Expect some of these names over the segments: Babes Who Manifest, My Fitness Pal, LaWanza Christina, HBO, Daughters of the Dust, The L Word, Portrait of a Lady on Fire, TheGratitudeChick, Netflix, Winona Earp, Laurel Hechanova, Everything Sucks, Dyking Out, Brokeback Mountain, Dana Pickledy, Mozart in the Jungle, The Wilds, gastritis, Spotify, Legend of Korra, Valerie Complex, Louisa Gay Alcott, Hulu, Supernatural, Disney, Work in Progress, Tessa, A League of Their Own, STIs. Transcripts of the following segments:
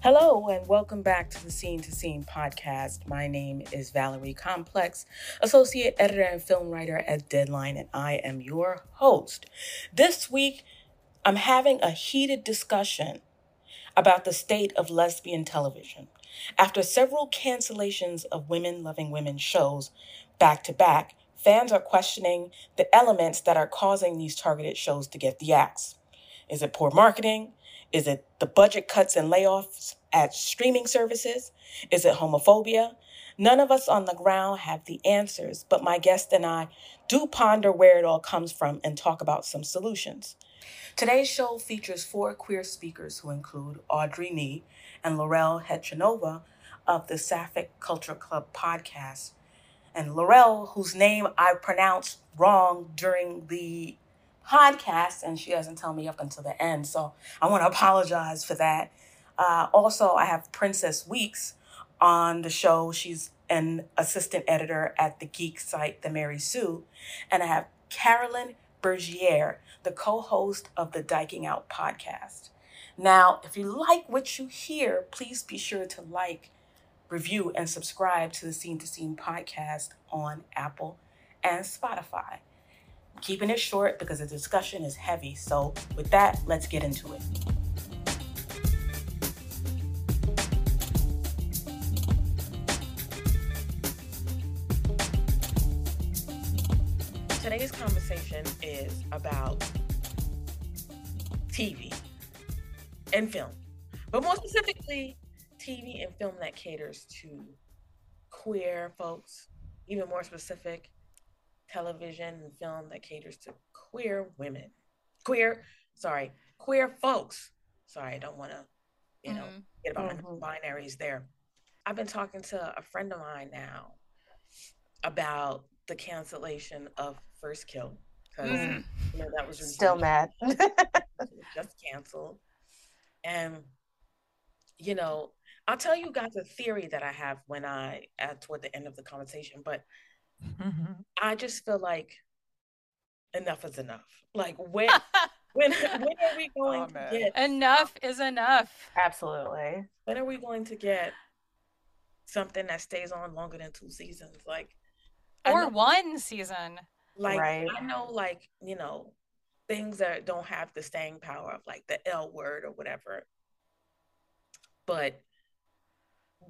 Hello and welcome back to the Scene to Scene podcast. My name is Valerie Complex, associate editor and film writer at Deadline, and I am your host. This week, I'm having a heated discussion about the state of lesbian television after several cancellations of women loving women shows back to back. Fans are questioning the elements that are causing these targeted shows to get the axe. Is it poor marketing? Is it the budget cuts and layoffs at streaming services? Is it homophobia? None of us on the ground have the answers, but my guest and I do ponder where it all comes from and talk about some solutions. Today's show features four queer speakers who include Audrey Nieh and Laurel Hechanova of the Sapphic Culture Club podcast. And Laurel, whose name I pronounced wrong during the podcast, and she doesn't tell me up until the end, so I want to apologize for that. Also, I have Princess Weekes on the show. She's an assistant editor at the geek site The Mary Sue, and I have Carolyn Bergier, the co-host of the Dyking Out podcast. Now, if you like what you hear, please be sure to like, review, and subscribe to the Scene to Scene podcast on Apple and Spotify. Keeping it short because the discussion is heavy. So with that, let's get into it. Today's conversation is about TV and film, but more specifically, TV and film that caters to queer folks, even more specific, television and film that caters to queer women. Queer folks. Sorry, I don't want to, get about my binaries there. I've been talking to a friend of mine now about the cancellation of First Kill, because that was still mad. Just canceled. And, I'll tell you guys a theory that I have when toward the end of the conversation, but I just feel like enough is enough. Like when are we going to get enough is enough? Absolutely. When are we going to get something that stays on longer than two seasons? Like one season. Like right. I know, things that don't have the staying power of like the L Word or whatever. But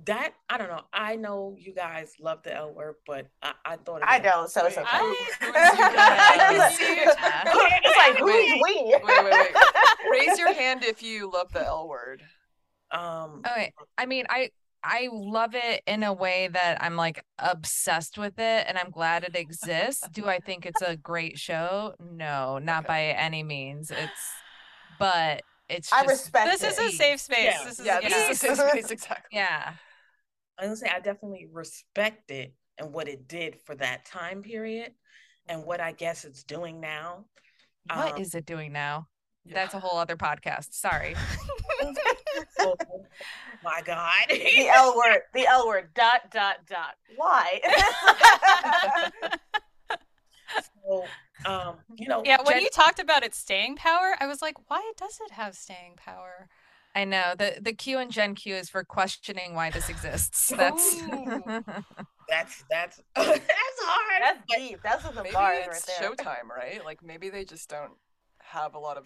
that, I don't know. I know you guys love the L Word, but I thought I don't, so it's okay. It's like wait. Raise your hand if you love the L Word. Okay. I mean, I love it in a way that I'm like obsessed with it, and I'm glad it exists. Do I think it's a great show? No, not by any means. I respect this. This is a safe space. Yeah. This is a safe space, exactly. Yeah. I was gonna say, I definitely respect it and what it did for that time period and what I guess it's doing now. What is it doing now? Yeah. That's a whole other podcast. Sorry. Oh my God. The L word, ... Why? So, when you talked about its staying power, I was like, why does it have staying power? I know the Q and Gen Q is for questioning why this exists. That's hard. That's deep. That's what the bar is. It's right there. Showtime, right? Like maybe they just don't have a lot of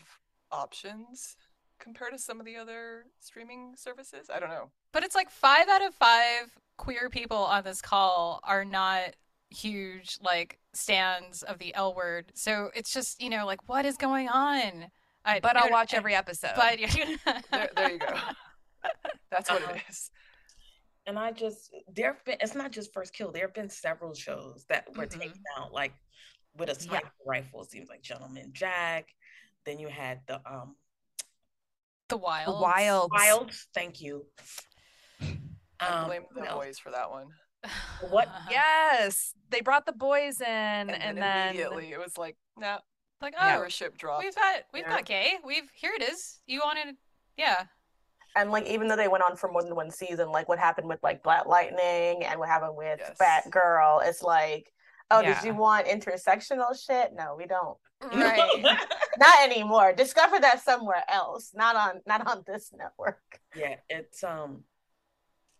options compared to some of the other streaming services. I don't know. But it's like 5 out of 5 queer people on this call are not huge stands of the L Word, so it's just what is going on. But I'll watch every episode. But there you go. That's what it is. And I just it's not just First Kill. There have been several shows that were taken out like with a sniper rifle. It seems like Gentleman Jack, Then you had The Wilds. Thank you. I blame the boys for that one. What? Yes, they brought the boys in, and then immediately it was like, no, like, oh, our ship dropped. We've got gay. Here it is. You wanted, yeah. And like, even though they went on for more than one season, like what happened with like Black Lightning and what happened with Batgirl, it's like, oh, did you want intersectional shit? No, we don't. Right. Not anymore. Discover that somewhere else. Not on this network. Yeah, it's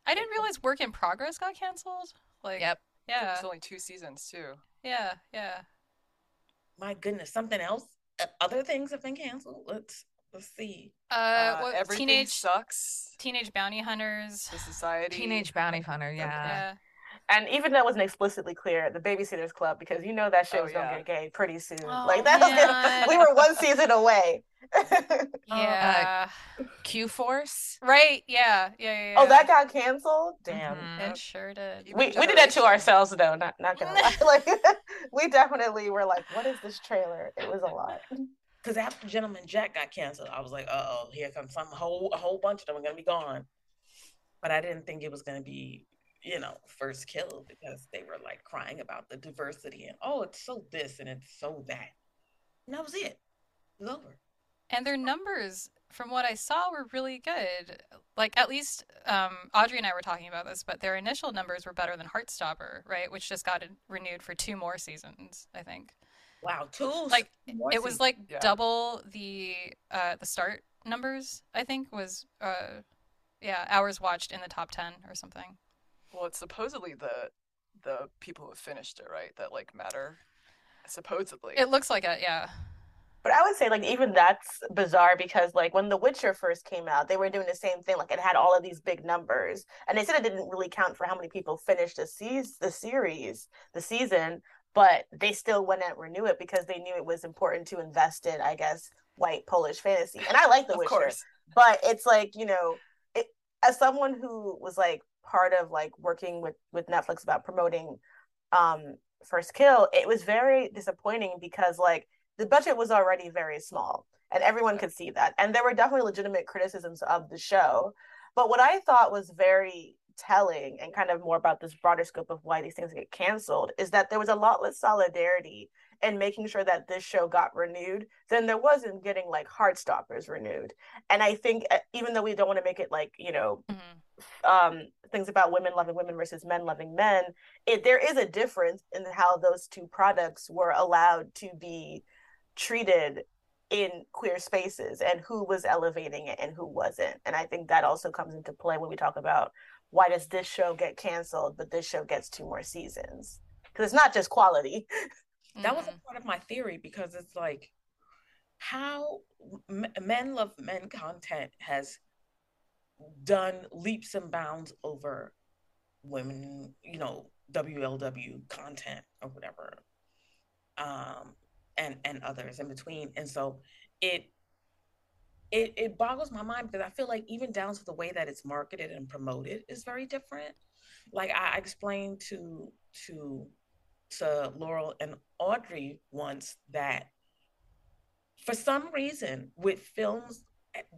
I didn't realize Work in Progress got canceled. Like, yep. Yeah. It's only 2 seasons too. Yeah, yeah. My goodness, something else. Other things have been canceled. Let's see. Everything Sucks. Teenage Bounty Hunters. The Society. Teenage Bounty Hunter. Yeah. And even though it wasn't explicitly clear, The Babysitters Club, because you know that shit was going to get gay pretty soon. Oh, like that was we were 1 season away. Yeah. Q-Force? Right, yeah. Oh, that got canceled? Damn. Mm-hmm. It sure did. We did that to ourselves, though, not going to lie. Like, we definitely were like, what is this trailer? It was a lot. Because after Gentleman Jack got canceled, I was like, uh-oh, here comes a whole bunch of them are going to be gone. But I didn't think it was going to be... First Kill, because they were like crying about the diversity and it's so this and it's so that, and that was it. It was over. And their numbers, from what I saw, were really good. Like, at least Audrey and I were talking about this, but their initial numbers were better than Heartstopper, right? Which just got renewed for 2 more seasons, I think. Wow, 2. Like it was like double the start numbers. I think was hours watched in the top 10 or something. Well, it's supposedly the people who have finished it, right? That like matter, supposedly. It looks like it, yeah. But I would say like even that's bizarre, because like when The Witcher first came out, they were doing the same thing. Like it had all of these big numbers, and they said it didn't really count for how many people finished the season, but they still wouldn't renew it because they knew it was important to invest in, I guess, white Polish fantasy. And I like The Witcher, course. But it's like, as someone who was like part of like working with Netflix about promoting First Kill, it was very disappointing because like the budget was already very small and everyone could see that, and there were definitely legitimate criticisms of the show, but what I thought was very telling and kind of more about this broader scope of why these things get canceled is that there was a lot less solidarity in making sure that this show got renewed than there was in getting like Heartstoppers renewed. And I think even though we don't want to make it like things about women loving women versus men loving men, there is a difference in how those 2 products were allowed to be treated in queer spaces and who was elevating it and who wasn't. And I think that also comes into play when we talk about why does this show get canceled, but this show gets 2 more seasons, because it's not just quality. That was a part of my theory, because it's like how men love men content has done leaps and bounds over women, WLW content or whatever, and others in between. And so it boggles my mind, because I feel like even down to the way that it's marketed and promoted is very different. Like I explained to Laurel and Audrey once that for some reason with films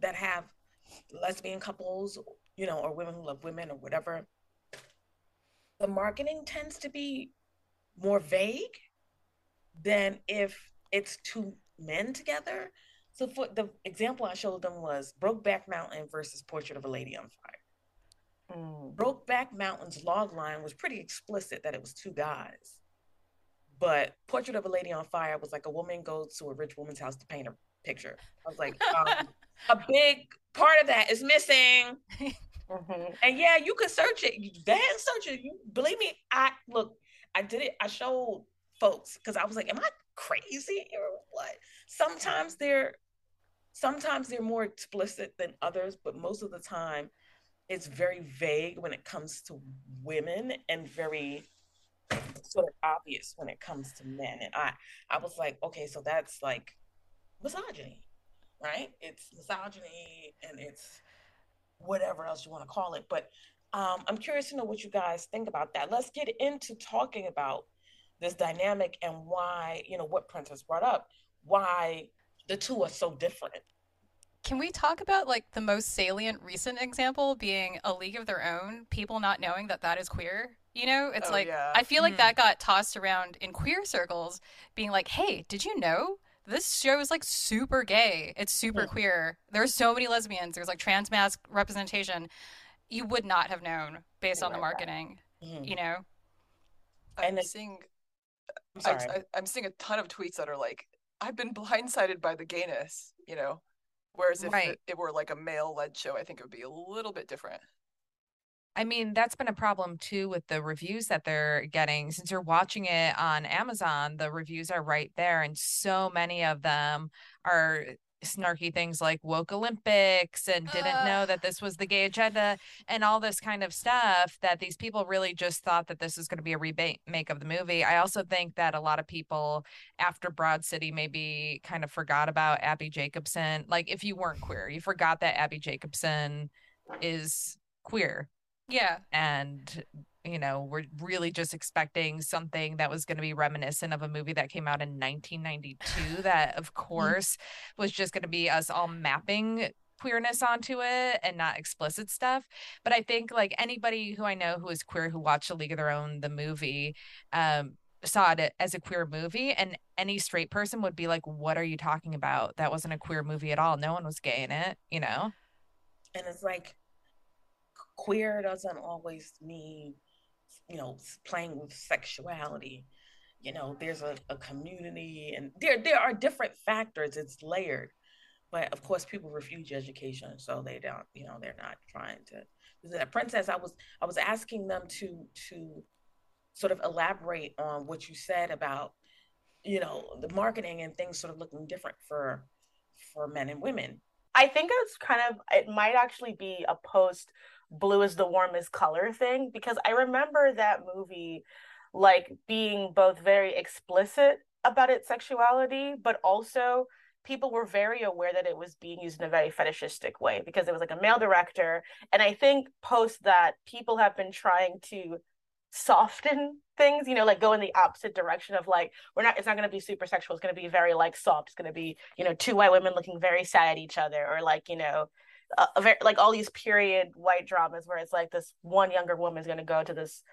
that have lesbian couples, or women who love women or whatever, the marketing tends to be more vague than if it's 2 men together. So for the example I showed them was Brokeback Mountain versus Portrait of a Lady on Fire. Brokeback Mountain's logline was pretty explicit that it was 2 guys. But Portrait of a Lady on Fire was like a woman goes to a rich woman's house to paint her picture. I was like, a big part of that is missing. And yeah, you could search it. You can search it. You believe me, I did it. I showed folks because I was like, am I crazy or what? Sometimes they're more explicit than others, but most of the time it's very vague when it comes to women and very sort of obvious when it comes to men. And I was like, okay, so that's like misogyny, right? It's misogyny and it's whatever else you want to call it. But I'm curious to know what you guys think about that. Let's get into talking about this dynamic and why, what Princess brought up, why the two are so different. Can we talk about, like, the most salient recent example being A League of Their Own, people not knowing that that is queer? You know, it's I feel like that got tossed around in queer circles, being like, hey, did you know this show is, like, super gay? It's super queer. There's so many lesbians. There's, like, trans mask representation. You would not have known based on the marketing, you know? And I'm seeing a ton of tweets that are like, I've been blindsided by the gayness, you know? Whereas if it were like a male-led show, I think it would be a little bit different. I mean, that's been a problem too with the reviews that they're getting. Since you're watching it on Amazon, the reviews are right there. And so many of them are snarky things like woke Olympics and didn't know that this was the gay agenda and all this kind of stuff, that these people really just thought that this was going to be a remake of the movie. I also think that a lot of people after Broad City maybe kind of forgot about Abby Jacobson. Like, if you weren't queer, you forgot that Abby Jacobson is queer. Yeah. And, you know, we're really just expecting something that was going to be reminiscent of a movie that came out in 1992 that, of course, was just going to be us all mapping queerness onto it and not explicit stuff. But I think, like, anybody who I know who is queer who watched A League of Their Own, the movie, saw it as a queer movie, and any straight person would be like, what are you talking about? That wasn't a queer movie at all. No one was gay in it, you know? And it's like, queer doesn't always mean, you know, playing with sexuality. You know, there's a community, and there are different factors. It's layered. But of course, people refuse education, so they don't, you know, they're not trying to. Princess, I was asking them to sort of elaborate on what you said about, you know, the marketing and things sort of looking different for men and women. I think it's kind of, it might actually be a post blue is the warmest color thing, because I remember that movie like being both very explicit about its sexuality, but also people were very aware that it was being used in a very fetishistic way because it was like a male director. And I think post that, people have been trying to soften things, you know, like go in the opposite direction of like, it's not going to be super sexual. It's going to be very like soft. It's going to be, you know, two white women looking very sad at each other, or like, you know, like all these period white dramas where it's like this one younger woman is going to go to this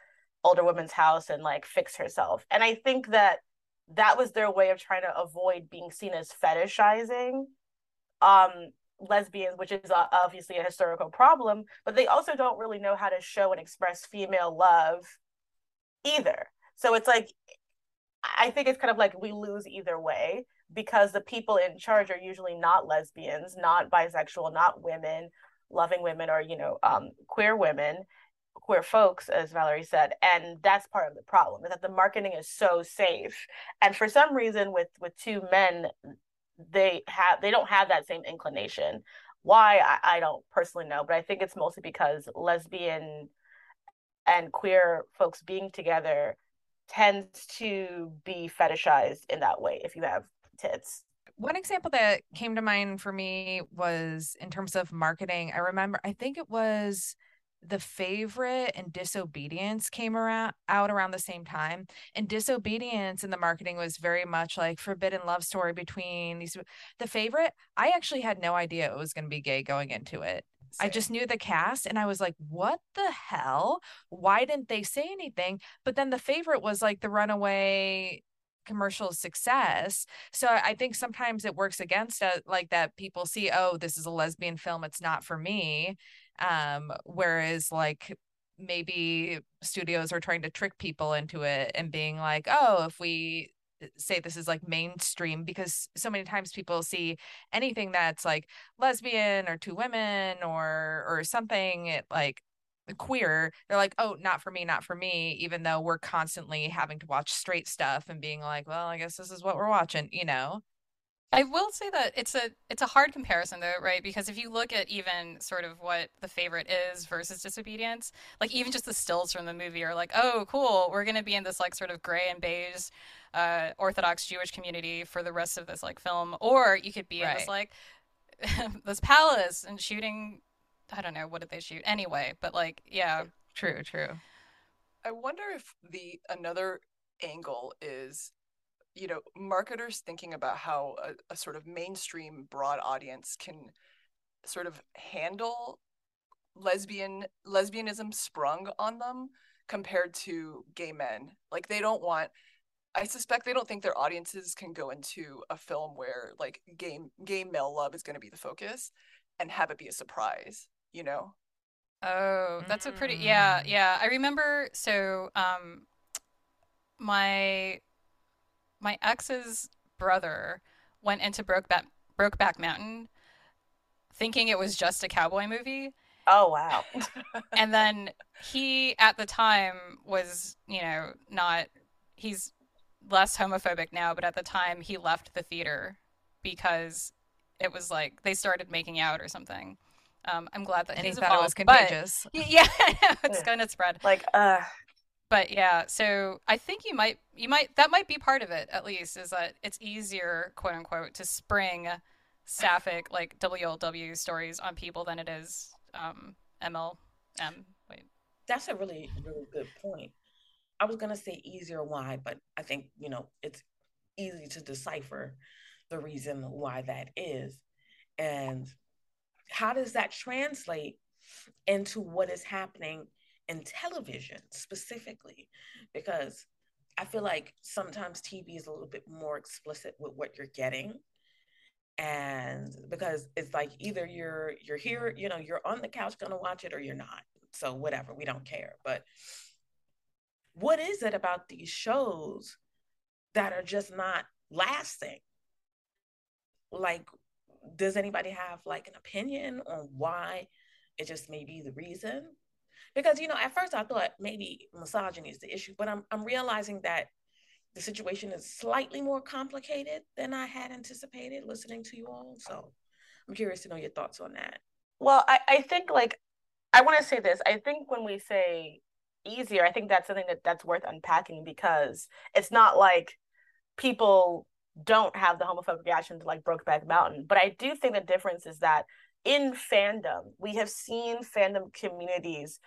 older woman's house and like fix herself. And I think that was their way of trying to avoid being seen as fetishizing lesbians, which is obviously a historical problem, but they also don't really know how to show and express female love either. So it's like, I think it's kind of like we lose either way, because the people in charge are usually not lesbians, not bisexual, not women, loving women, or, you know, queer women, queer folks, as Valerie said. And that's part of the problem, is that the marketing is so safe. And for some reason with two men, they don't have that same inclination. Why, I don't personally know, but I think it's mostly because lesbian and queer folks being together tends to be fetishized in that way if you have tits. One example that came to mind for me was in terms of marketing. I remember, I think it was The Favorite and Disobedience came out around the same time. And Disobedience in the marketing was very much like forbidden love story between these. The Favorite, I actually had no idea it was going to be gay going into it. Same. I just knew the cast and I was like, what the hell? Why didn't they say anything? But then The Favorite was like the runaway commercial success. So I think sometimes it works against us, like that people see, oh, this is a lesbian film, it's not for me. Whereas like maybe studios are trying to trick people into it and being like, oh, if we say this is like mainstream, because so many times people see anything that's like lesbian or two women or something like queer, they're like, oh, not for me, even though we're constantly having to watch straight stuff and being like, well, I guess this is what we're watching, you know. I will say that it's a hard comparison, though, right? Because if you look at even sort of what The Favorite is versus Disobedience, like even just the stills from the movie are like, oh, cool, we're going to be in this like sort of gray and beige Orthodox Jewish community for the rest of this like film. Or you could be in this like this palace and shooting, I don't know, what did they shoot anyway? But like, yeah. True. I wonder if another angle is you know, marketers thinking about how a sort of mainstream broad audience can sort of handle lesbianism sprung on them compared to gay men. Like, they don't want, I suspect they don't think their audiences can go into a film where like gay male love is going to be the focus and have it be a surprise, you know? Oh, that's a pretty, yeah. I remember, so my ex's brother went into Brokeback Mountain thinking it was just a cowboy movie. Oh, wow. And then he, at the time, was, you know, not, he's less homophobic now, but at the time he left the theater because it was like they started making out or something. I'm glad that he thought it was contagious. Yeah, it's going to spread. Like, But yeah, so I think that might be part of it, at least, is that it's easier, quote unquote, to spring sapphic, like WLW stories on people than it is MLM. Wait. That's a really, really good point. I was going to say easier why, but I think, you know, it's easy to decipher the reason why that is. And how does that translate into what is happening in television specifically? Because I feel like sometimes TV is a little bit more explicit with what you're getting, and because it's like either you're here, you know, you're on the couch gonna watch it, or you're not, so whatever, we don't care. But what is it about these shows that are just not lasting? Like, does anybody have like an opinion on why it just may be the reason? Because, you know, at first I thought maybe misogyny is the issue, but I'm realizing that the situation is slightly more complicated than I had anticipated listening to you all. So I'm curious to know your thoughts on that. Well, I think, like, I want to say this. I think when we say easier, I think that's something that's worth unpacking, because it's not like people don't have the homophobic reaction to like Brokeback Mountain. But I do think the difference is that in fandom, we have seen fandom communities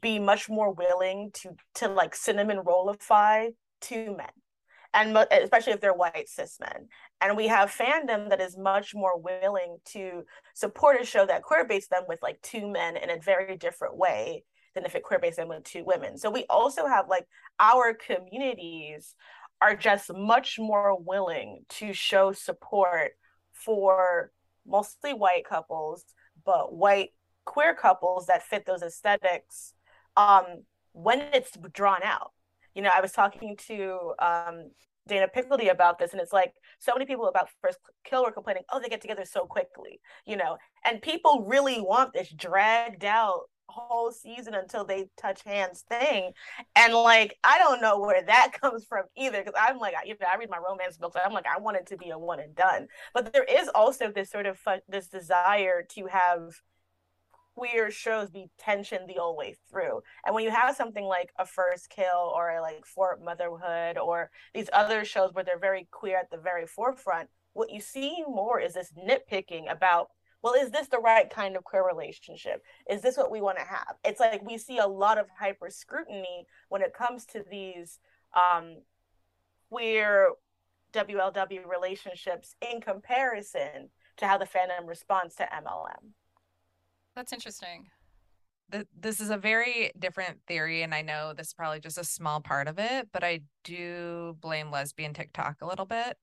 be much more willing to like cinnamon rollify two men, and especially if they're white cis men. And we have fandom that is much more willing to support a show that queerbaits them with like two men in a very different way than if it queerbaits them with two women. So we also have like our communities are just much more willing to show support for mostly white couples, but white queer couples that fit those aesthetics when it's drawn out. You know, I was talking to Dana Pickledy about this, and it's like so many people about First Kill were complaining, oh, they get together so quickly, you know, and people really want this dragged out whole season until they touch hands thing. And like, I don't know where that comes from either, because I'm like, you know, I read my romance books, and I'm like, I want it to be a one and done. But there is also this sort of this desire to have queer shows be tensioned the whole way through. And when you have something like a First Kill or a like Fort Motherhood or these other shows where they're very queer at the very forefront, what you see more is this nitpicking about, well, is this the right kind of queer relationship? Is this what we want to have? It's like we see a lot of hyper scrutiny when it comes to these queer WLW relationships in comparison to how the fandom responds to MLM. That's interesting. This is a very different theory, and I know this is probably just a small part of it, but I do blame lesbian TikTok a little bit.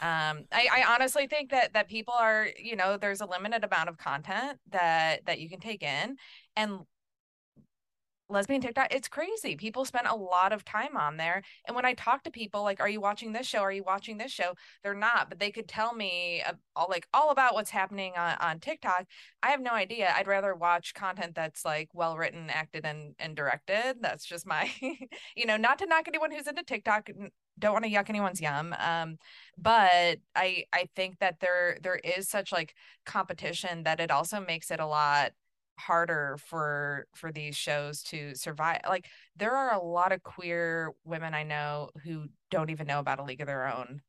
I honestly think that people are, you know, there's a limited amount of content that you can take in, and lesbian TikTok, it's crazy. People spend a lot of time on there. And when I talk to people, like, are you watching this show? Are you watching this show? They're not, but they could tell me all about what's happening on TikTok. I have no idea. I'd rather watch content that's like well-written, acted, and directed. That's just my, you know, not to knock anyone who's into TikTok. Don't want to yuck anyone's yum. But I think that there is such like competition that it also makes it a lot harder for these shows to survive. Like, there are a lot of queer women I know who don't even know about A League of Their Own,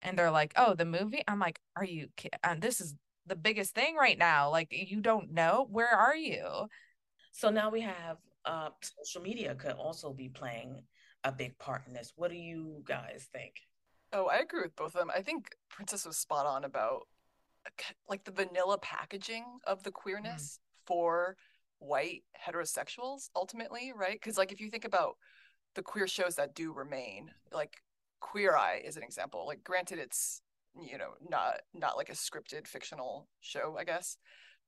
and they're like, oh, the movie? I'm like, are you kidding? This is the biggest thing right now. Like, you don't know? Where are you? So now we have social media could also be playing a big part in this. What do you guys think? Oh, I agree with both of them. I think Princess was spot on about like the vanilla packaging of the queerness for white heterosexuals ultimately, right? Because like if you think about the queer shows that do remain, like Queer Eye is an example. Like granted it's, you know, not like a scripted fictional show, I guess,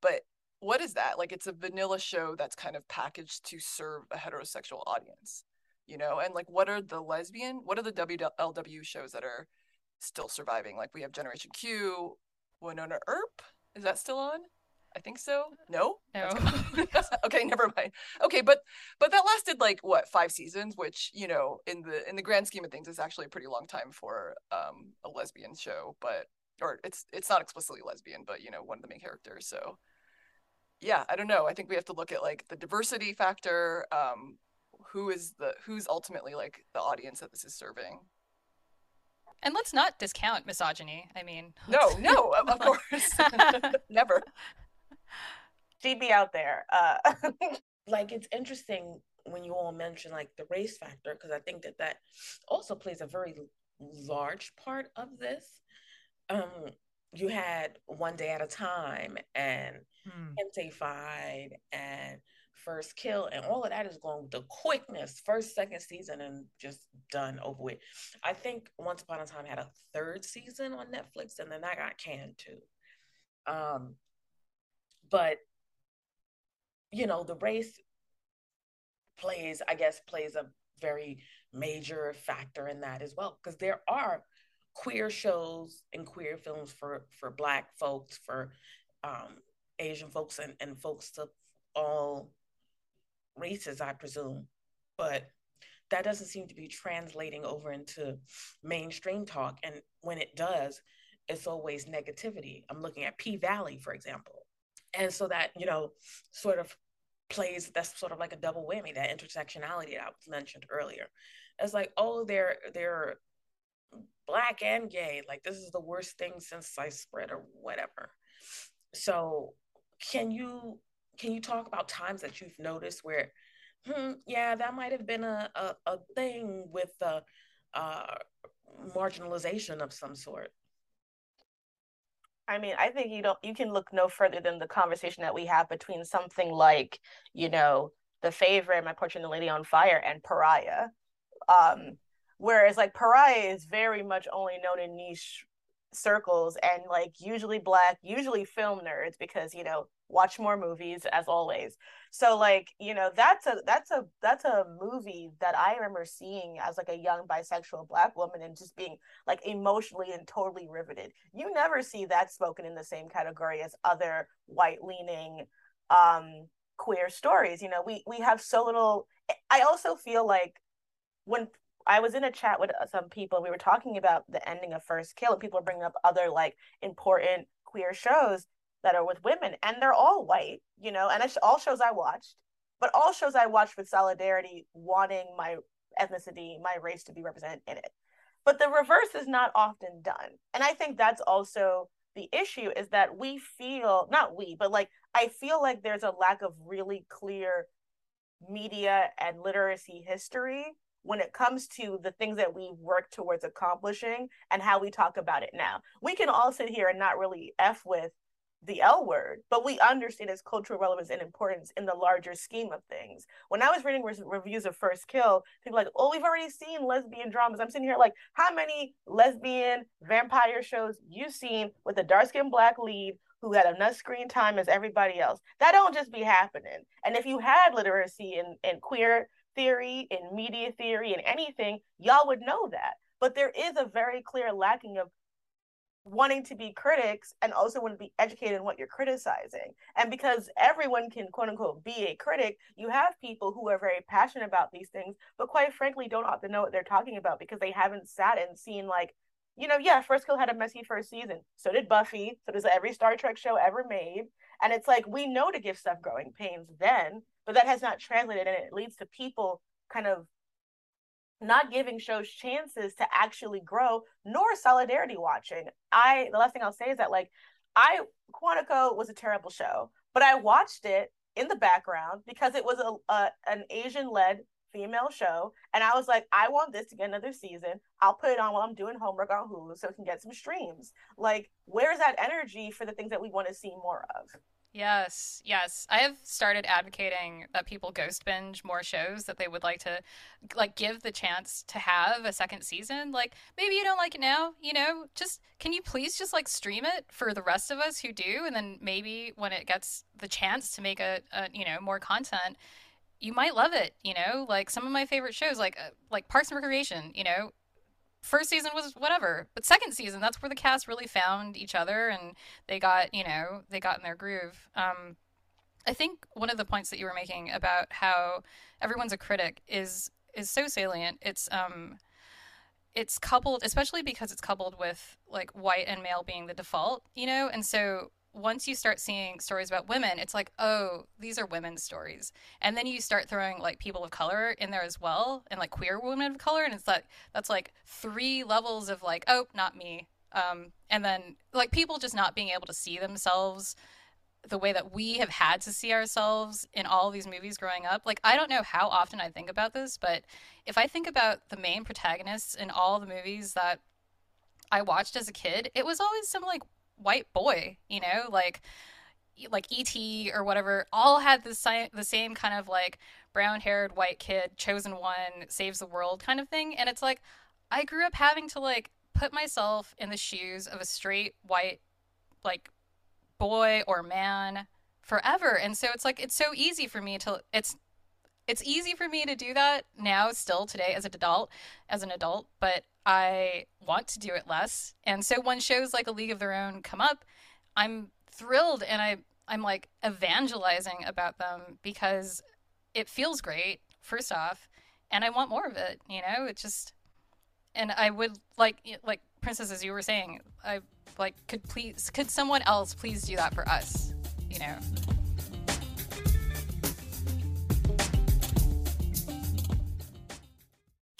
but what is that? Like it's a vanilla show that's kind of packaged to serve a heterosexual audience, you know? And like what are the WLW shows that are still surviving? Like we have Generation Q, Winona Earp, is that still on? I think so. No. Okay, never mind. Okay, but that lasted like what, 5 seasons, which, you know, in the grand scheme of things is actually a pretty long time for a lesbian show, or it's not explicitly lesbian, but you know, one of the main characters. So yeah, I don't know. I think we have to look at like the diversity factor, who's ultimately like the audience that this is serving. And let's not discount misogyny. I mean, no, of course. Never. She'd be out there. Like, it's interesting when you all mention, like, the race factor, because I think that also plays a very large part of this. You had One Day at a Time and Hentaified and First Kill, and all of that is going with the quickness, first, second season, and just done over with. I think Once Upon a Time had a third season on Netflix, and then that got canned too. But, you know, the race plays a very major factor in that as well, because there are queer shows and queer films for Black folks, for Asian folks, and folks of all races, I presume. But that doesn't seem to be translating over into mainstream talk. And when it does, it's always negativity. I'm looking at P-Valley, for example. And so that, you know, sort of plays, that's sort of like a double whammy, that intersectionality that I mentioned earlier. It's like, oh, they're Black and gay. Like, this is the worst thing since sliced bread or whatever. So can you talk about times that you've noticed where, yeah, that might have been a thing with marginalization of some sort? I mean, I think you can look no further than the conversation that we have between something like, you know, The Favorite, My Portrait of a Lady on Fire, and Pariah. Whereas like Pariah is very much only known in niche circles and like usually Black, usually film nerds, because, you know, watch more movies as always. So like, you know, that's a movie that I remember seeing as like a young bisexual Black woman and just being like emotionally and totally riveted. You never see that spoken in the same category as other white leaning queer stories. You know, we have so little. I also feel like when I was in a chat with some people, we were talking about the ending of First Kill and people were bringing up other like important queer shows that are with women, and they're all white, you know, and all shows I watched with solidarity, wanting my ethnicity, my race to be represented in it. But the reverse is not often done. And I think that's also the issue, is that we feel, not we, but like, I feel like there's a lack of really clear media and literacy history when it comes to the things that we work towards accomplishing and how we talk about it now. We can all sit here and not really F with the L Word, but we understand its cultural relevance and importance in the larger scheme of things. When I was reading reviews of First Kill, people were like, oh, we've already seen lesbian dramas. I'm sitting here like, how many lesbian vampire shows you've seen with a dark-skinned Black lead who had enough screen time as everybody else? That don't just be happening. And if you had literacy in queer theory, in media theory, in anything, y'all would know that. But there is a very clear lacking of wanting to be critics and also want to be educated in what you're criticizing. And because everyone can quote unquote be a critic, you have people who are very passionate about these things, but quite frankly don't often know what they're talking about because they haven't sat and seen, like, you know, yeah, First Kill had a messy first season. So did Buffy. So does every Star Trek show ever made. And it's like, we know to give stuff growing pains then, but that has not translated, and it leads to people kind of not giving shows chances to actually grow, nor solidarity watching. The last thing I'll say is that, like, Quantico was a terrible show, but I watched it in the background because it was an Asian-led female show, and I was like, I want this to get another season. I'll put it on while I'm doing homework on Hulu so it can get some streams. Like, where's that energy for the things that we want to see more of? Yes, yes. I have started advocating that people ghost binge more shows that they would like to, like, give the chance to have a second season. Like, maybe you don't like it now, you know, just, can you please just, like, stream it for the rest of us who do? And then maybe when it gets the chance to make a you know, more content, you might love it, you know? Like, some of my favorite shows, like Parks and Recreation, you know, first season was whatever, but second season, that's where the cast really found each other and they got, you know, they got in their groove. I think one of the points that you were making about how everyone's a critic is so salient. It's coupled, especially because it's coupled with like white and male being the default, you know? And so once you start seeing stories about women, it's like, oh, these are women's stories. And then you start throwing like people of color in there as well, and like queer women of color. And it's like, that's like three levels of like, oh, not me. And then like people just not being able to see themselves the way that we have had to see ourselves in all these movies growing up. Like, I don't know how often I think about this, but if I think about the main protagonists in all the movies that I watched as a kid, it was always some like white boy, you know, like E.T. or whatever, all had the same kind of like brown-haired white kid, chosen one, saves the world kind of thing. And it's like, I grew up having to like put myself in the shoes of a straight white like boy or man forever. And so it's like, it's so easy for me to, it's easy for me to do that now, still today as an adult, but I want to do it less. And so when shows like A League of Their Own come up, I'm thrilled and I'm like evangelizing about them because it feels great, first off, and I want more of it, you know? It's just, and I would like Princess, as you were saying, I like, could someone else please do that for us, you know?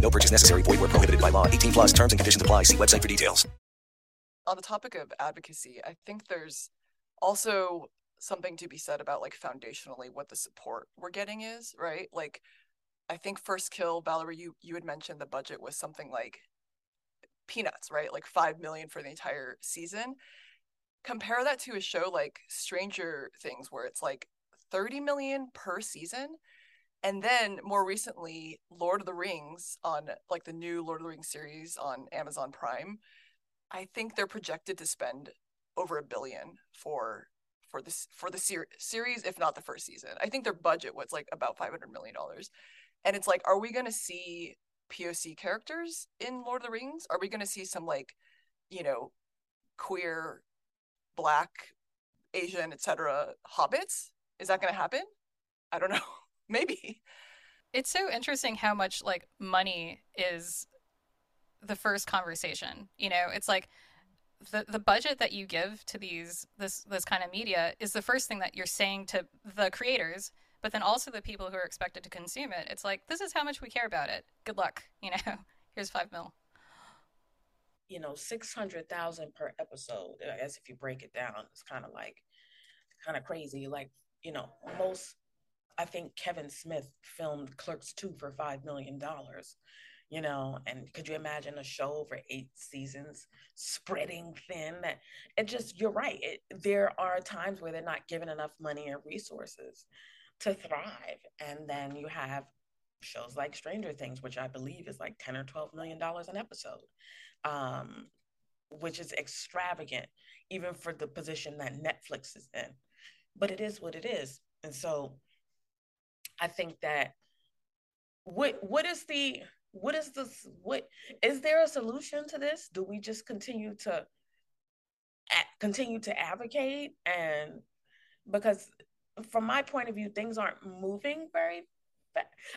No purchase necessary. Void where prohibited by law. 18 plus terms and conditions apply. See website for details. On the topic of advocacy, I think there's also something to be said about like foundationally what the support we're getting is, right? Like, I think First Kill, Valerie, you had mentioned the budget was something like peanuts, right? Like $5 million for the entire season. Compare that to a show like Stranger Things where it's like $30 million per season. And then more recently, Lord of the Rings on like the new Lord of the Rings series on Amazon Prime, I think they're projected to spend over $1 billion for the series, if not the first season. I think their budget was like about $500 million. And it's like, are we going to see POC characters in Lord of the Rings? Are we going to see some like, you know, queer, Black, Asian, etc. hobbits? Is that going to happen? I don't know. Maybe. It's so interesting how much like money is the first conversation. You know, it's like the budget that you give to this kind of media is the first thing that you're saying to the creators, but then also the people who are expected to consume it. It's like, this is how much we care about it. Good luck. You know, here's $5 million. You know, $600,000 per episode. I guess if you break it down, it's kind of crazy. Like, you know, most. I think Kevin Smith filmed Clerks 2 for $5 million, you know, and could you imagine a show over 8 seasons spreading thin? It just, you're right. There are times where they're not given enough money or resources to thrive. And then you have shows like Stranger Things, which I believe is like $10 or $12 million an episode, which is extravagant, even for the position that Netflix is in. But it is what it is. And so I think that is there a solution to this? Do we just continue to advocate? And because from my point of view, things aren't moving very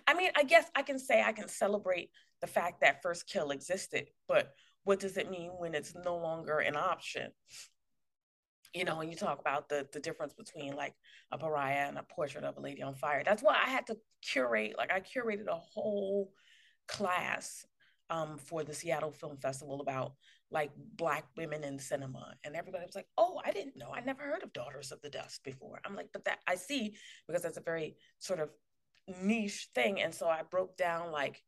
I mean, I guess I can say I can celebrate the fact that First Kill existed, but what does it mean when it's no longer an option? You know, when you talk about the difference between like a Pariah and a Portrait of a Lady on Fire, that's why I had to curate, like I curated a whole class for the Seattle Film Festival about like Black women in cinema. And everybody was like, oh, I didn't know. I never heard of Daughters of the Dust before. I'm like, but that I see, because that's a very sort of niche thing. And so I broke down like,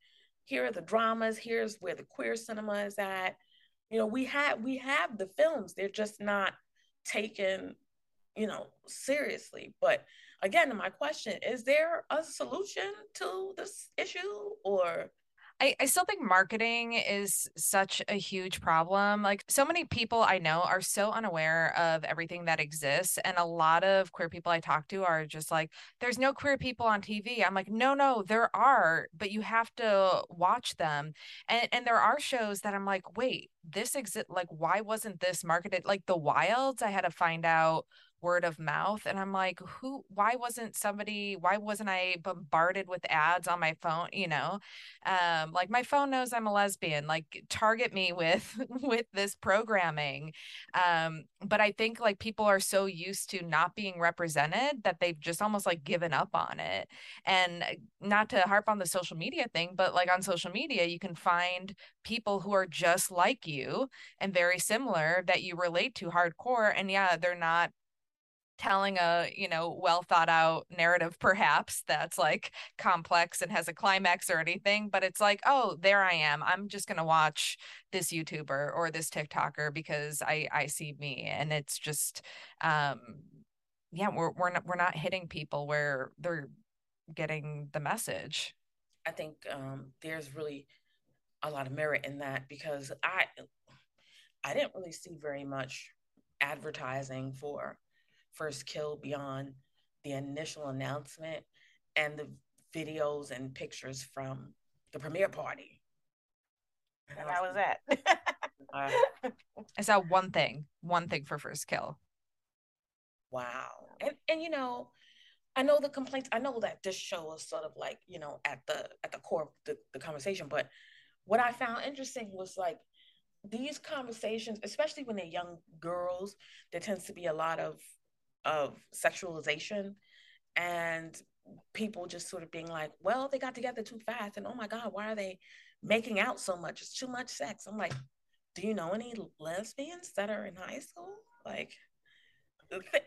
here are the dramas, here's where the queer cinema is at. You know, we have the films, they're just not taken, you know, seriously. But again, my question, is there a solution to this issue? Or I still think marketing is such a huge problem. Like, so many people I know are so unaware of everything that exists. And a lot of queer people I talk to are just like, there's no queer people on TV. I'm like, no, there are, but you have to watch them. And there are shows that I'm like, wait, this exists. Like, why wasn't this marketed? Like The Wilds, I had to find out word of mouth. And I'm like, why wasn't I bombarded with ads on my phone? You know, like my phone knows I'm a lesbian, like target me with this programming. But I think like people are so used to not being represented that they've just almost like given up on it. And not to harp on the social media thing, but like on social media, you can find people who are just like you and very similar that you relate to hardcore. And yeah, they're not telling a, you know, well thought out narrative perhaps that's like complex and has a climax or anything, but it's like, oh, there I am, I'm just gonna watch this YouTuber or this TikToker because I see me. And it's just we're not hitting people where they're getting the message. I think there's really a lot of merit in that, because I didn't really see very much advertising for First Kill beyond the initial announcement and the videos and pictures from the premiere party. And that was it. I saw one thing for First Kill. Wow. And you know, I know the complaints, I know that this show is sort of like, you know, at the core of the conversation, but what I found interesting was like these conversations, especially when they're young girls, there tends to be a lot of sexualization and people just sort of being like, well, they got together too fast and oh my God, why are they making out so much? It's too much sex. I'm like, do you know any lesbians that are in high school? Like,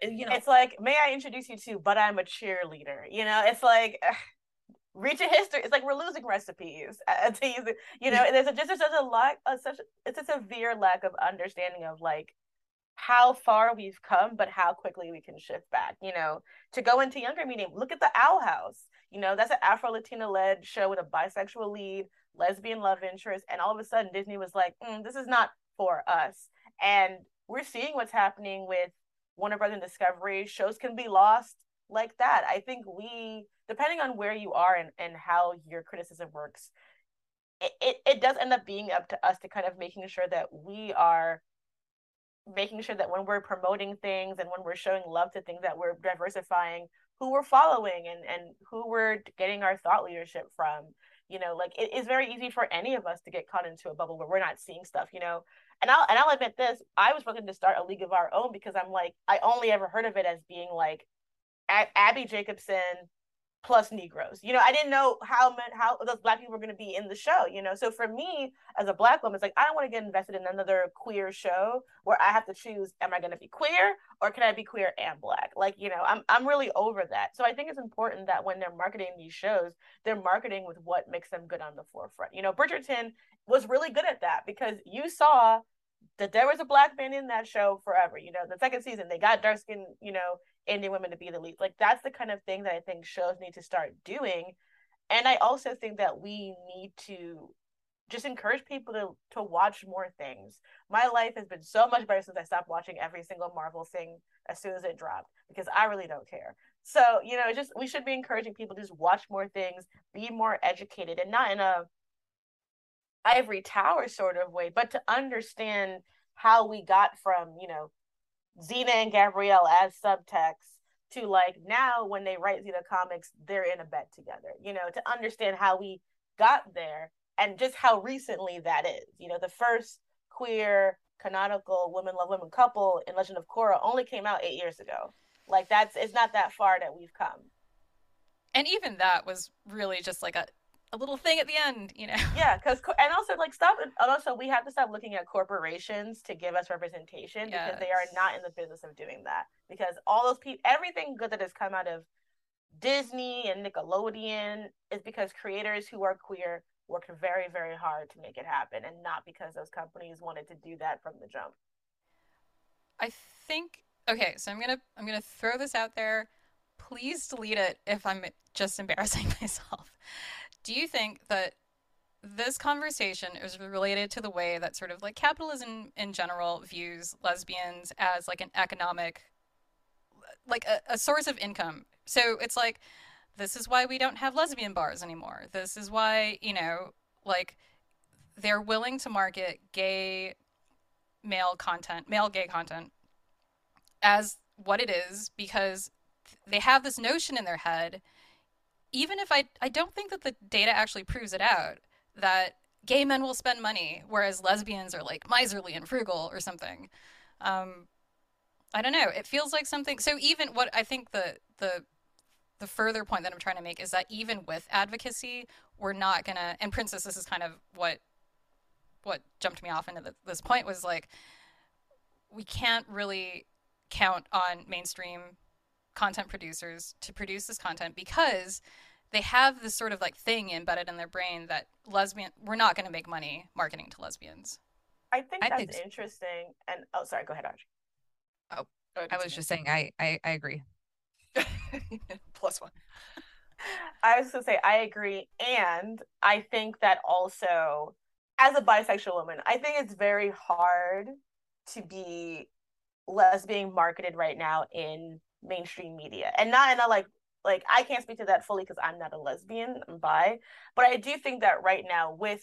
you know, it's like, may I introduce you to, but I'm a cheerleader, you know, it's like, reach a history. It's like we're losing recipes to use it, you know, and there's such a lack of it's a severe lack of understanding of like how far we've come, but how quickly we can shift back, you know, to go into younger meaning. Look at The Owl House, you know, that's an Afro-Latina led show with a bisexual lead, lesbian love interest. And all of a sudden Disney was like, this is not for us. And we're seeing what's happening with Warner Brothers and Discovery. Shows can be lost like that. I think depending on where you are and how your criticism works, it does end up being up to us to kind of making sure that we are making sure that when we're promoting things and when we're showing love to things, that we're diversifying who we're following and who we're getting our thought leadership from. You know, like it is very easy for any of us to get caught into a bubble where we're not seeing stuff, you know. And I'll admit this, I was looking to start A League of Our Own because I'm like, I only ever heard of it as being like Abby Jacobson plus Negroes. You know, I didn't know how those Black people were going to be in the show, you know? So for me, as a Black woman, it's like, I don't want to get invested in another queer show where I have to choose, am I going to be queer or can I be queer and Black? Like, you know, I'm really over that. So I think it's important that when they're marketing these shows, they're marketing with what makes them good on the forefront. You know, Bridgerton was really good at that because you saw that there was a Black man in that show forever. You know, the second season, they got dark-skinned, you know, Indian women to be the lead. Like, that's the kind of thing that I think shows need to start doing. And I also think that we need to just encourage people to watch more things. My life has been so much better since I stopped watching every single Marvel thing as soon as it dropped, because I really don't care. So, you know, it's just, we should be encouraging people to just watch more things, be more educated, and not in a ivory tower sort of way, but to understand how we got from, you know, Xena and Gabrielle as subtext to like now when they write Xena comics, they're in a bed together, you know, to understand how we got there and just how recently that is. You know, the first queer canonical women love women couple in Legend of Korra only came out 8 years ago. Like it's not that far that we've come. And even that was really just like a little thing at the end, you know? Yeah, and also we have to stop looking at corporations to give us representation, yes, because they are not in the business of doing that. Because all those people, everything good that has come out of Disney and Nickelodeon is because creators who are queer worked very, very hard to make it happen, and not because those companies wanted to do that from the jump. I think, okay, so I'm gonna throw this out there. Please delete it if I'm just embarrassing myself. Do you think that this conversation is related to the way that sort of like capitalism in general views lesbians as like an economic, like a source of income? So it's like, this is why we don't have lesbian bars anymore. This is why, you know, like they're willing to market gay male gay content as what it is, because they have this notion in their head, even if I don't think that the data actually proves it out, that gay men will spend money, whereas lesbians are like miserly and frugal or something. I don't know. It feels like something. So even what I think the further point that I'm trying to make is that even with advocacy, we're not gonna. And Princess, this is kind of what jumped me off into this point was like, we can't really count on mainstream content producers to produce this content because they have this sort of like thing embedded in their brain that we're not going to make money marketing to lesbians. I think that's interesting. And oh, sorry, go ahead, Audrey. Oh, go ahead, I was just saying I agree. Plus one. I was gonna say I agree, and I think that also as a bisexual woman, I think it's very hard to be lesbian marketed right now in mainstream media, and not in a like I can't speak to that fully because I'm not a lesbian, I'm bi, but I do think that right now with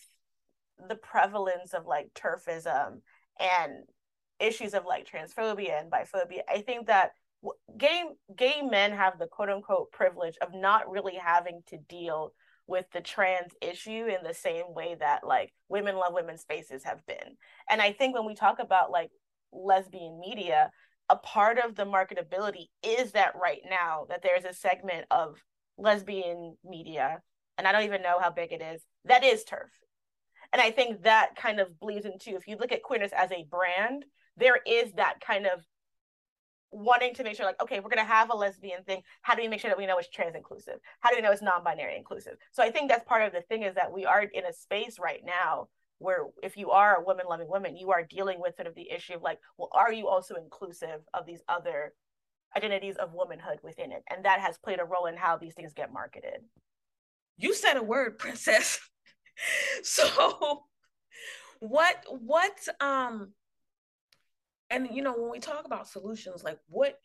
the prevalence of like TERFism and issues of like transphobia and biphobia, I think that gay men have the quote-unquote privilege of not really having to deal with the trans issue in the same way that like women love women spaces have been. And I think when we talk about like lesbian media, a part of the marketability is that right now that there's a segment of lesbian media, and I don't even know how big it is, that is TERF. And I think that kind of bleeds into, if you look at queerness as a brand, there is that kind of wanting to make sure like, okay, we're going to have a lesbian thing. How do we make sure that we know it's trans inclusive? How do we know it's non-binary inclusive? So I think that's part of the thing, is that we are in a space right now where if you are a woman-loving woman, you are dealing with sort of the issue of like, well, are you also inclusive of these other identities of womanhood within it? And that has played a role in how these things get marketed. You said a word, Princess. So what and you know, when we talk about solutions, like what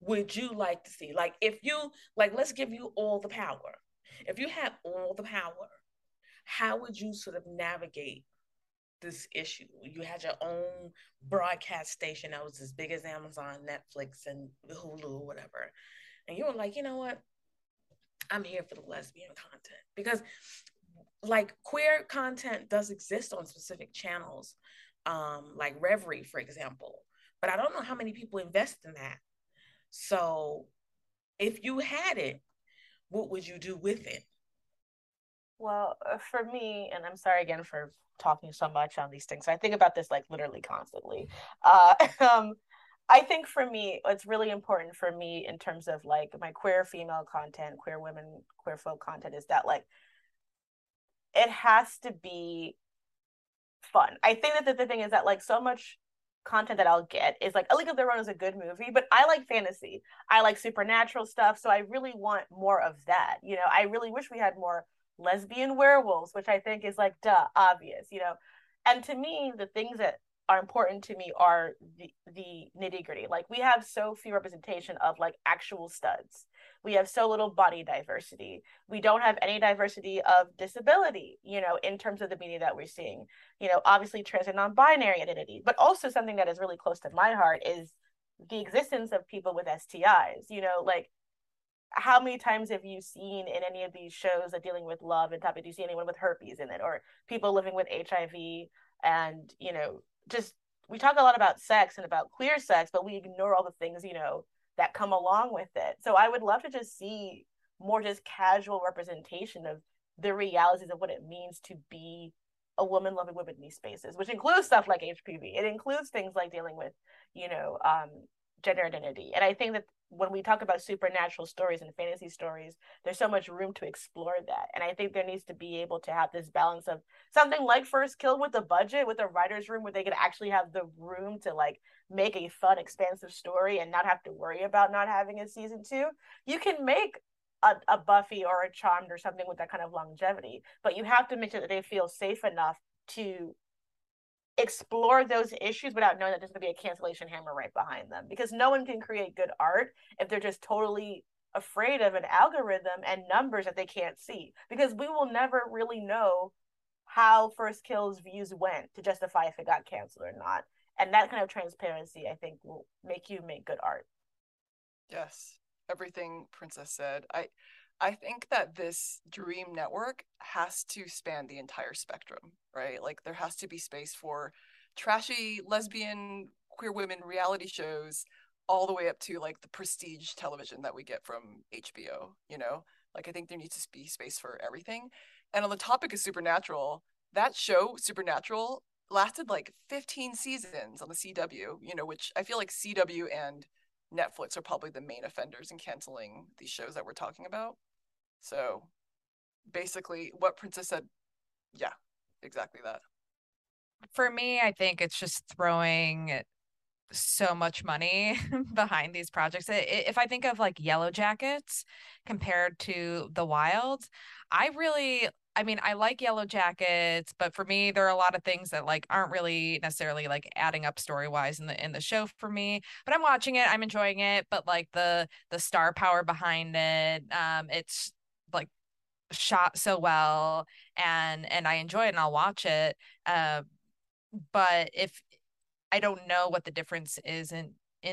would you like to see? Like if you, like, let's give you all the power. If you had all the power, how would you sort of navigate this issue? You had your own broadcast station that was as big as Amazon, Netflix, and Hulu, whatever. And you were like, you know what? I'm here for the lesbian content. Because like queer content does exist on specific channels, like Reverie, for example. But I don't know how many people invest in that. So if you had it, what would you do with it? Well, for me, and I'm sorry again for talking so much on these things, so I think about this like literally constantly. I think for me, it's really important for me in terms of like my queer female content, queer women, queer folk content, is that like it has to be fun. I think that the thing is that like so much content that I'll get is like A League of Their Own is a good movie, but I like fantasy. I like supernatural stuff, so I really want more of that. You know, I really wish we had more lesbian werewolves, which I think is like obvious, you know. And to me, the things that are important to me are the nitty-gritty. Like we have so few representation of like actual studs. We have so little body diversity. We don't have any diversity of disability, you know, in terms of the media that we're seeing. You know, obviously trans and non-binary identity, but also something that is really close to my heart is the existence of people with STIs, you know, like, how many times have you seen in any of these shows that dealing with love and topic, do you see anyone with herpes in it, or people living with HIV? And, you know, just, we talk a lot about sex and about queer sex, but we ignore all the things, you know, that come along with it. So I would love to just see more just casual representation of the realities of what it means to be a woman loving women in these spaces, which includes stuff like HPV. It includes things like dealing with, you know, gender identity. And I think that when we talk about supernatural stories and fantasy stories, there's so much room to explore that. And I think there needs to be able to have this balance of something like First Kill with a budget, with a writer's room where they could actually have the room to like make a fun, expansive story and not have to worry about not having a season two. You can make a Buffy or a Charmed or something with that kind of longevity, but you have to make sure that they feel safe enough to explore those issues without knowing that there's going to be a cancellation hammer right behind them, because no one can create good art if they're just totally afraid of an algorithm and numbers that they can't see, because we will never really know how First Kill's views went to justify if it got canceled or not. And that kind of transparency, I think, will make you make good art. Yes, everything Princess said. I think that this dream network has to span the entire spectrum, right? Like, there has to be space for trashy lesbian queer women reality shows all the way up to like the prestige television that we get from HBO, you know? Like, I think there needs to be space for everything. And on the topic of Supernatural, that show, Supernatural, lasted like 15 seasons on the CW, you know, which I feel like CW and Netflix are probably the main offenders in canceling these shows that we're talking about. So basically what Princess said, yeah, exactly that. For me, I think it's just throwing so much money behind these projects. If I think of like Yellowjackets compared to The Wilds, I like Yellowjackets, but for me, there are a lot of things that like aren't really necessarily like adding up story wise in the show for me. But I'm watching it, I'm enjoying it, but like the star power behind it, it's like shot so well, and I enjoy it and I'll watch it. But if I don't know what the difference is in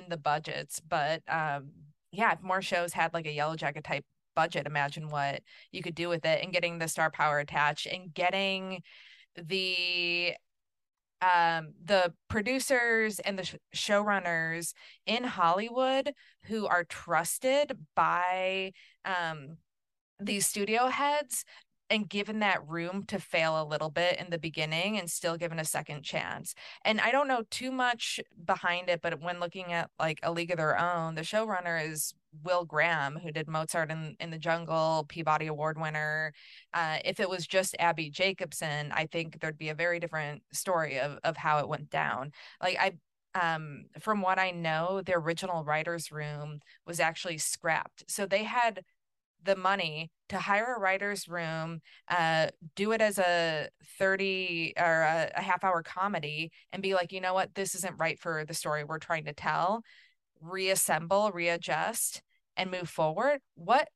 the budgets, but yeah, if more shows had like a Yellowjacket type budget, imagine what you could do with it, and getting the star power attached and getting the producers and the showrunners in Hollywood who are trusted by these studio heads, and given that room to fail a little bit in the beginning and still given a second chance. And I don't know too much behind it, but when looking at like A League of Their Own, the showrunner is Will Graham, who did Mozart in the Jungle, Peabody Award winner. If it was just Abby Jacobson, I think there'd be a very different story of how it went down. Like, from what I know, the original writer's room was actually scrapped. So they had the money to hire a writer's room, do it as a 30 or a half hour comedy and be like, you know what, this isn't right for the story we're trying to tell. Reassemble, readjust, and move forward. What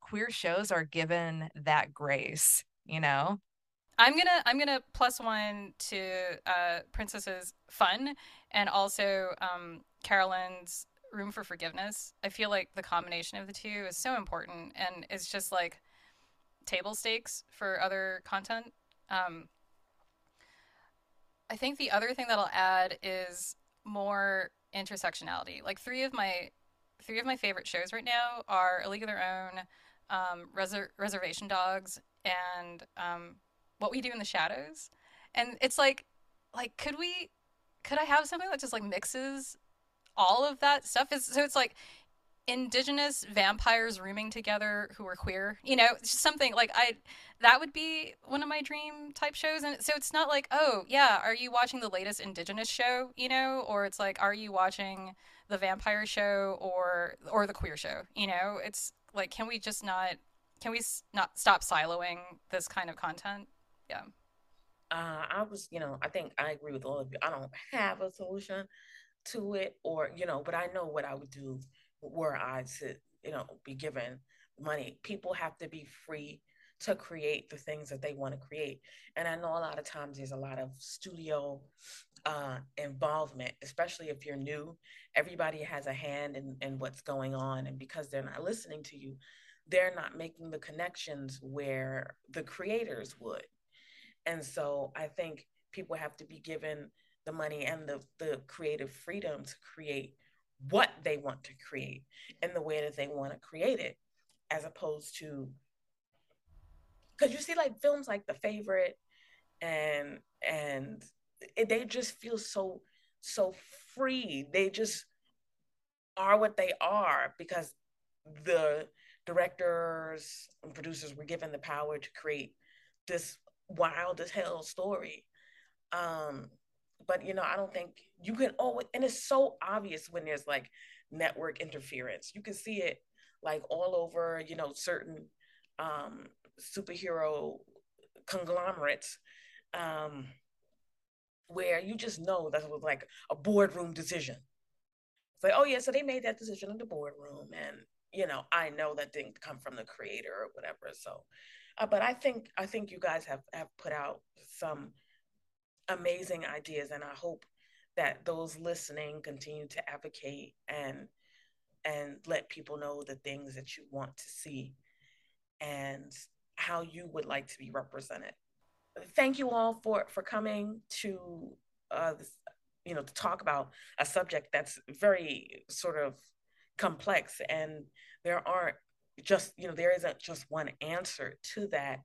queer shows are given that grace, you know? I'm gonna plus one to Princess's fun, and also Carolyn's room for forgiveness. I feel like the combination of the two is so important, and it's just like table stakes for other content. I think the other thing that I'll add is more intersectionality. Like, three of my favorite shows right now are A League of Their Own, Reservation Dogs, and What We Do in the Shadows. And it's like could I have something that just like mixes all of that stuff? It's like indigenous vampires rooming together who are queer, you know, it's just something like that would be one of my dream type shows. And so it's not like, oh yeah, are you watching the latest indigenous show, you know, or it's like, are you watching the vampire show or the queer show, you know? It's like, can we not stop siloing this kind of content? Yeah. I think I agree with all of you. I don't have a solution to it, or, you know, but I know what I would do were I to, you know, be given money. People have to be free to create the things that they want to create. And I know a lot of times there's a lot of studio involvement, especially if you're new. Everybody has a hand in what's going on, and because they're not listening to you, they're not making the connections where the creators would. And so I think people have to be given the money and the creative freedom to create what they want to create in the way that they want to create it, as opposed to, because you see like films like The Favorite and they just feel so free. They just are what they are because the directors and producers were given the power to create this wild as hell story. But, you know, I don't think you can always, and it's so obvious when there's like network interference. You can see it like all over, you know, certain superhero conglomerates where you just know that it was like a boardroom decision. It's like, oh yeah, so they made that decision in the boardroom, and, you know, I know that didn't come from the creator or whatever. So, but I think you guys have put out some amazing ideas, and I hope that those listening continue to advocate and let people know the things that you want to see and how you would like to be represented. Thank you all for coming to this, you know, to talk about a subject that's very sort of complex, and there aren't just, you know, there isn't just one answer to that.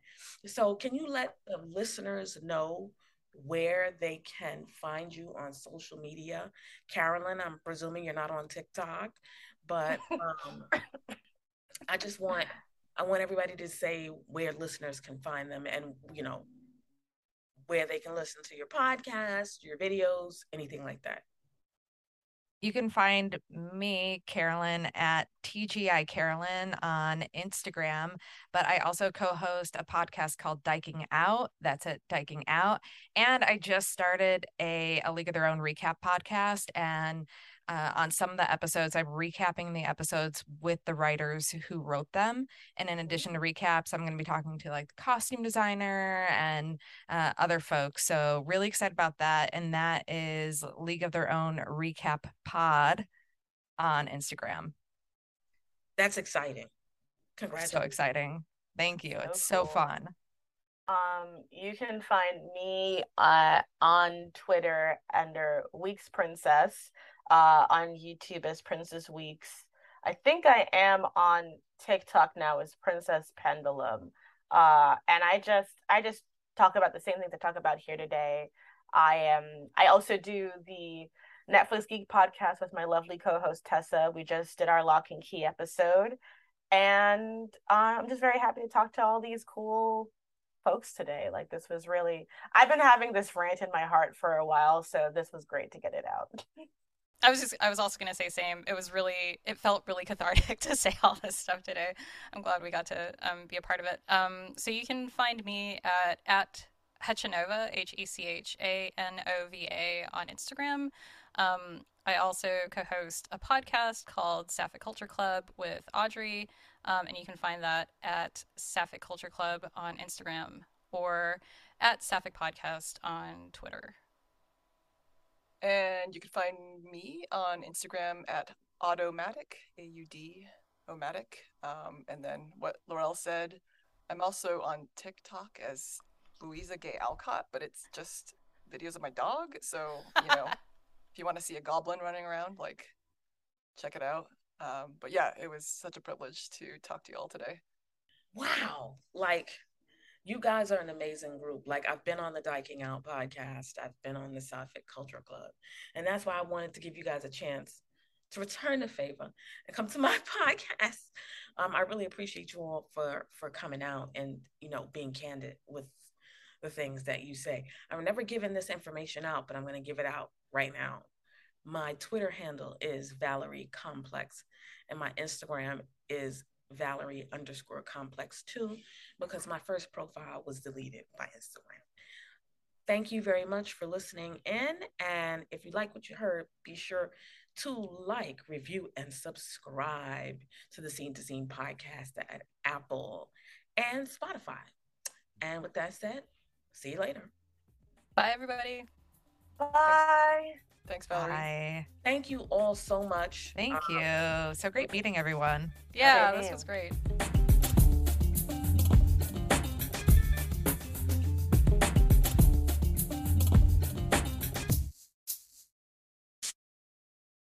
So can you let the listeners know where they can find you on social media? Carolyn, I'm presuming you're not on TikTok, but I want everybody to say where listeners can find them, and, you know, where they can listen to your podcast, your videos, anything like that. You can find me, Carolyn, at TGI Carolyn on Instagram, but I also co-host a podcast called Dyking Out. That's at Dyking Out. And I just started a League of Their Own recap podcast, and on some of the episodes, I'm recapping the episodes with the writers who wrote them. And in addition to recaps, I'm going to be talking to like the costume designer and other folks. So really excited about that. And that is League of Their Own Recap Pod on Instagram. That's exciting. Congratulations. So exciting. Thank you. It's so cool. So fun. You can find me on Twitter under Weekes Princess. On YouTube as Princess Weekes. I think I am on TikTok now as Princess Pendulum. And I just talk about the same things I talk about here today. I also do the Netflix Geek podcast with my lovely co-host Tessa. We just did our Lock and Key episode. And I'm just very happy to talk to all these cool folks today. Like, this was really, I've been having this rant in my heart for a while, so this was great to get it out. I was also going to say same. It felt really cathartic to say all this stuff today. I'm glad we got to be a part of it. So you can find me at Hechanova, Hechanova on Instagram. I also co-host a podcast called Sapphic Culture Club with Audrey. And you can find that at Sapphic Culture Club on Instagram or at Sapphic Podcast on Twitter. And you can find me on Instagram at Audomatic, Audomatic. And then what Laurel said, I'm also on TikTok as Louisa Gay Alcott, but it's just videos of my dog. So, you know, if you want to see a goblin running around, like, check it out. But yeah, it was such a privilege to talk to you all today. Wow. Like, you guys are an amazing group. Like, I've been on the Dyking Out podcast. I've been on the Sapphic Culture Club. And that's why I wanted to give you guys a chance to return the favor and come to my podcast. I really appreciate you all for coming out and, you know, being candid with the things that you say. I've never given this information out, but I'm going to give it out right now. My Twitter handle is Valerie Complex, and my Instagram is Valerie_complex2, because my first profile was deleted by Instagram. Thank you very much for listening in. And if you like what you heard, be sure to like, review, and subscribe to the Scene to Scene podcast at Apple and Spotify. And with that said, see you later. Bye, everybody. Bye. Thanks, Valerie. Bye. Thank you all so much. Thank you. So great meeting everyone. Yeah, this was great.